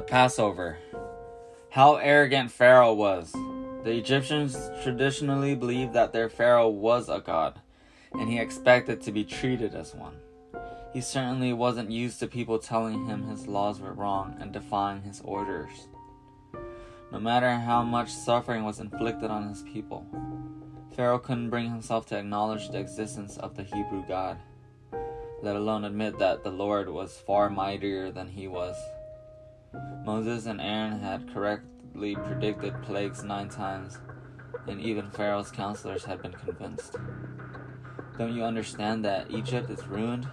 The Passover. How arrogant Pharaoh was. The Egyptians traditionally believed that their pharaoh was a god, and he expected to be treated as one. He certainly wasn't used to people telling him his laws were wrong and defying his orders. No matter how much suffering was inflicted on his people, Pharaoh couldn't bring himself to acknowledge the existence of the Hebrew God, let alone admit that the Lord was far mightier than he was. Moses and Aaron had correctly predicted plagues 9 times, and even Pharaoh's counselors had been convinced. Don't you understand that Egypt is ruined?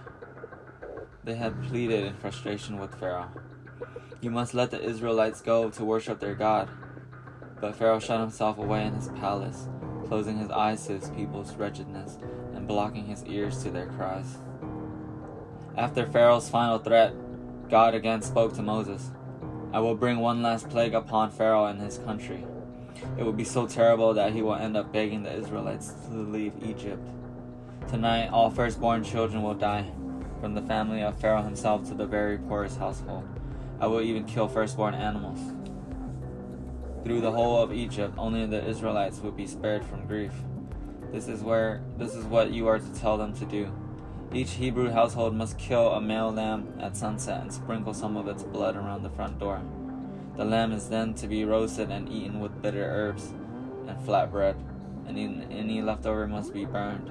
They had pleaded in frustration with Pharaoh. You must let the Israelites go to worship their God. But Pharaoh shut himself away in his palace, closing his eyes to his people's wretchedness and blocking his ears to their cries. After Pharaoh's final threat, God again spoke to Moses. I will bring one last plague upon Pharaoh and his country. It will be so terrible that he will end up begging the Israelites to leave Egypt. Tonight, all firstborn children will die, from the family of Pharaoh himself to the very poorest household. I will even kill firstborn animals. Through the whole of Egypt, only the Israelites would be spared from grief. This is what you are to tell them to do. Each Hebrew household must kill a male lamb at sunset and sprinkle some of its blood around the front door. The lamb is then to be roasted and eaten with bitter herbs and flat bread, and any leftover must be burned.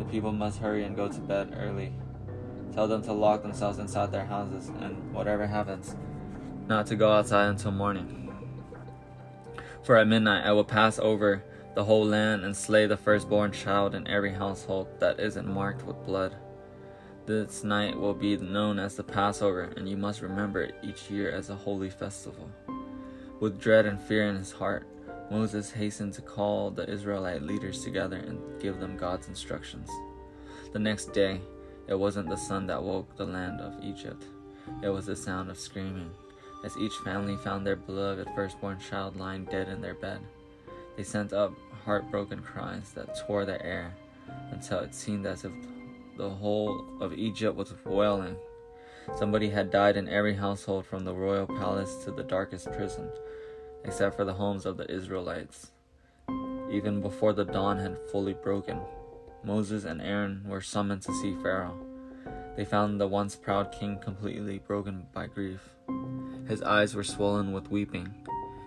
The people must hurry and go to bed early. Tell them to lock themselves inside their houses, and whatever happens, not to go outside until morning. For at midnight I will pass over the whole land and slay the firstborn child in every household that isn't marked with blood. This night will be known as the Passover, and you must remember it each year as a holy festival. With dread and fear in his heart, Moses hastened to call the Israelite leaders together and give them God's instructions. The next day, it wasn't the sun that woke the land of Egypt. It was the sound of screaming, as each family found their beloved firstborn child lying dead in their bed. They sent up heartbroken cries that tore the air until it seemed as if the whole of Egypt was wailing. Somebody had died in every household, from the royal palace to the darkest prison, except for the homes of the Israelites. Even before the dawn had fully broken, Moses and Aaron were summoned to see Pharaoh. They found the once proud king completely broken by grief. His eyes were swollen with weeping,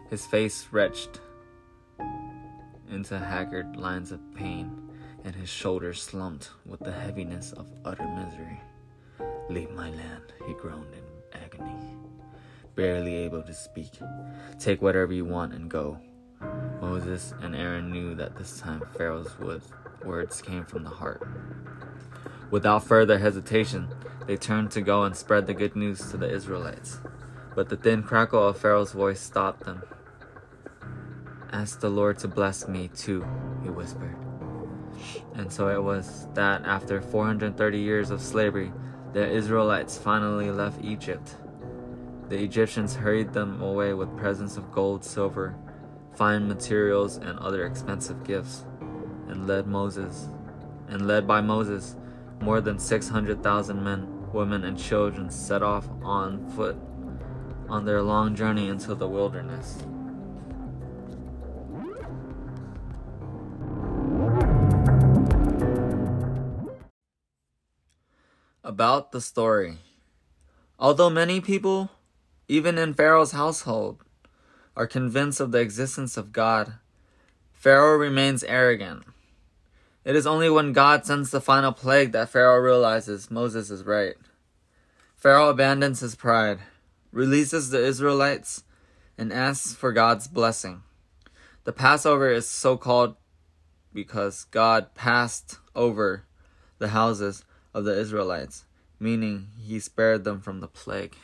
his face wretched into haggard lines of pain, and his shoulders slumped with the heaviness of utter misery. Leave my land, he groaned in agony, barely able to speak. Take whatever you want and go. Moses and Aaron knew that this time Pharaoh's words came from the heart. Without further hesitation, they turned to go and spread the good news to the Israelites. But the thin crackle of Pharaoh's voice stopped them. Ask the Lord to bless me too, he whispered. And so it was that after 430 years of slavery, the Israelites finally left Egypt. The Egyptians hurried them away with presents of gold, silver, fine materials, and other expensive gifts, and led by Moses, more than 600,000 men, women, and children set off on foot on their long journey into the wilderness. About the story. Although many people, even in Pharaoh's household, are convinced of the existence of God, Pharaoh remains arrogant. It is only when God sends the final plague that Pharaoh realizes Moses is right. Pharaoh abandons his pride, releases the Israelites, and asks for God's blessing. The Passover is so called because God passed over the houses of the Israelites, meaning he spared them from the plague.